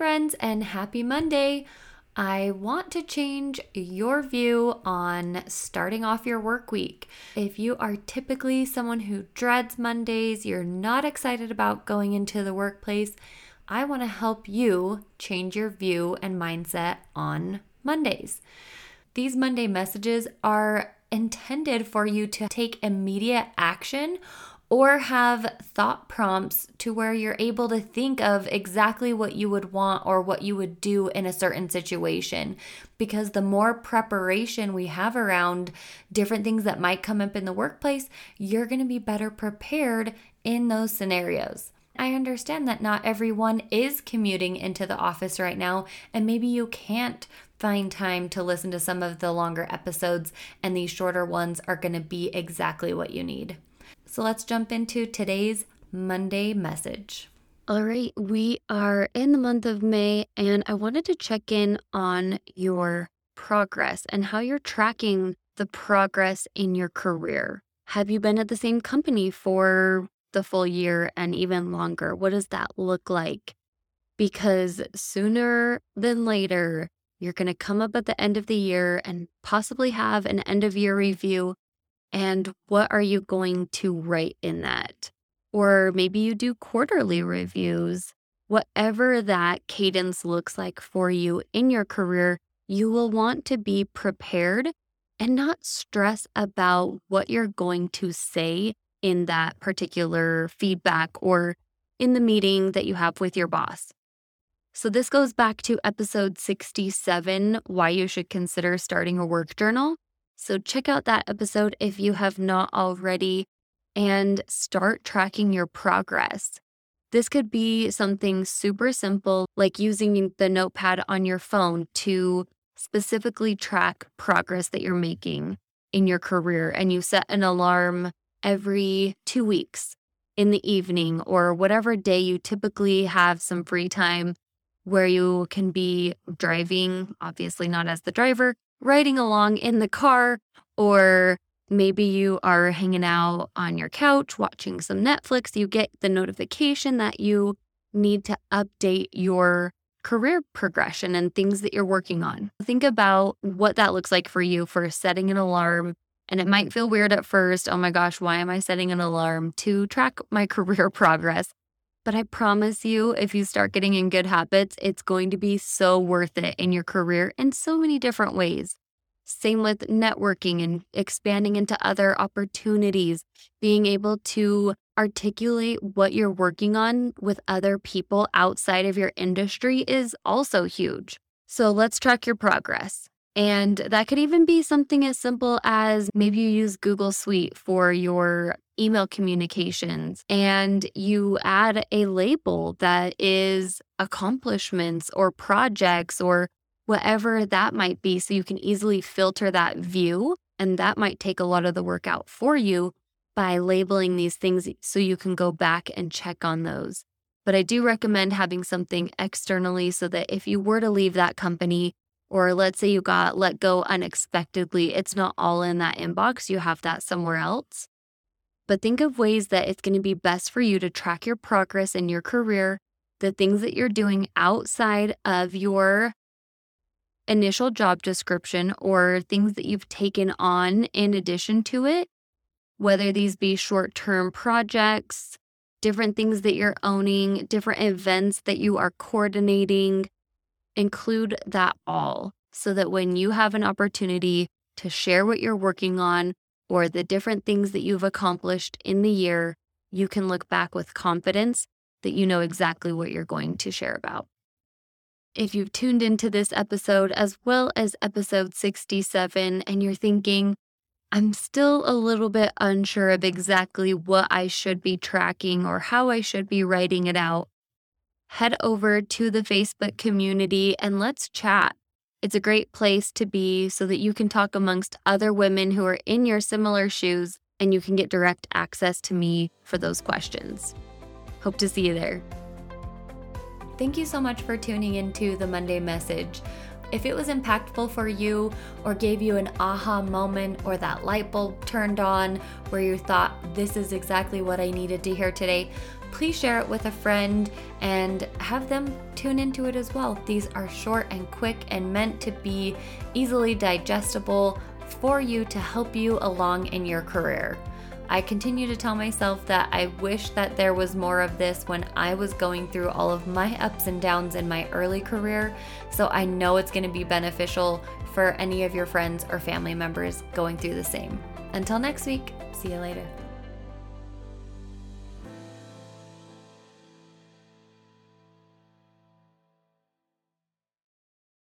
friends, and happy Monday. I want to change your view on starting off your work week. If you are typically someone who dreads Mondays, you're not excited about going into the workplace, I want to help you change your view and mindset on Mondays. These Monday messages are intended for you to take immediate action or have thought prompts to where you're able to think of exactly what you would want or what you would do in a certain situation. Because the more preparation we have around different things that might come up in the workplace, you're going to be better prepared in those scenarios. I understand that not everyone is commuting into the office right now, and maybe you can't find time to listen to some of the longer episodes, and these shorter ones are going to be exactly what you need. So let's jump into today's Monday message. All right, we are in the month of May, and I wanted to check in on your progress and how you're tracking the progress in your career. Have you been at the same company for the full year and even longer? What does that look like? Because sooner than later, you're going to come up at the end of the year and possibly have an end of year review. And what are you going to write in that? Or maybe you do quarterly reviews. Whatever that cadence looks like for you in your career, you will want to be prepared and not stress about what you're going to say in that particular feedback or in the meeting that you have with your boss. So this goes back to episode 67, why you should consider starting a work journal. So check out that episode if you have not already and start tracking your progress. This could be something super simple, like using the notepad on your phone to specifically track progress that you're making in your career. And you set an alarm every 2 weeks in the evening or whatever day you typically have some free time where you can be driving, obviously not as the driver, riding along in the car, or maybe you are hanging out on your couch watching some Netflix. You get the notification that you need to update your career progression and things that you're working on. Think about what that looks like for you for setting an alarm. And it might feel weird at first. Oh my gosh, why am I setting an alarm to track my career progress? But I promise you, if you start getting in good habits, it's going to be so worth it in your career in so many different ways. Same with networking and expanding into other opportunities, being able to articulate what you're working on with other people outside of your industry is also huge. So let's track your progress. And that could even be something as simple as maybe you use Google Suite for your email communications and you add a label that is accomplishments or projects or whatever that might be, so you can easily filter that view. And that might take a lot of the work out for you by labeling these things so you can go back and check on those. But I do recommend having something externally so that if you were to leave that company, or let's say you got let go unexpectedly, it's not all in that inbox. You have that somewhere else. But think of ways that it's going to be best for you to track your progress in your career, the things that you're doing outside of your initial job description or things that you've taken on in addition to it, whether these be short-term projects, different things that you're owning, different events that you are coordinating. Include that all so that when you have an opportunity to share what you're working on or the different things that you've accomplished in the year, you can look back with confidence that you know exactly what you're going to share about. If you've tuned into this episode as well as episode 67 and you're thinking, I'm still a little bit unsure of exactly what I should be tracking or how I should be writing it out, head over to the Facebook community and let's chat. It's a great place to be so that you can talk amongst other women who are in your similar shoes and you can get direct access to me for those questions. Hope to see you there. Thank you so much for tuning into the Monday message. If it was impactful for you or gave you an aha moment or that light bulb turned on where you thought, this is exactly what I needed to hear today, please share it with a friend and have them tune into it as well. These are short and quick and meant to be easily digestible for you to help you along in your career. I continue to tell myself that I wish that there was more of this when I was going through all of my ups and downs in my early career, so I know it's going to be beneficial for any of your friends or family members going through the same. Until next week, see you later.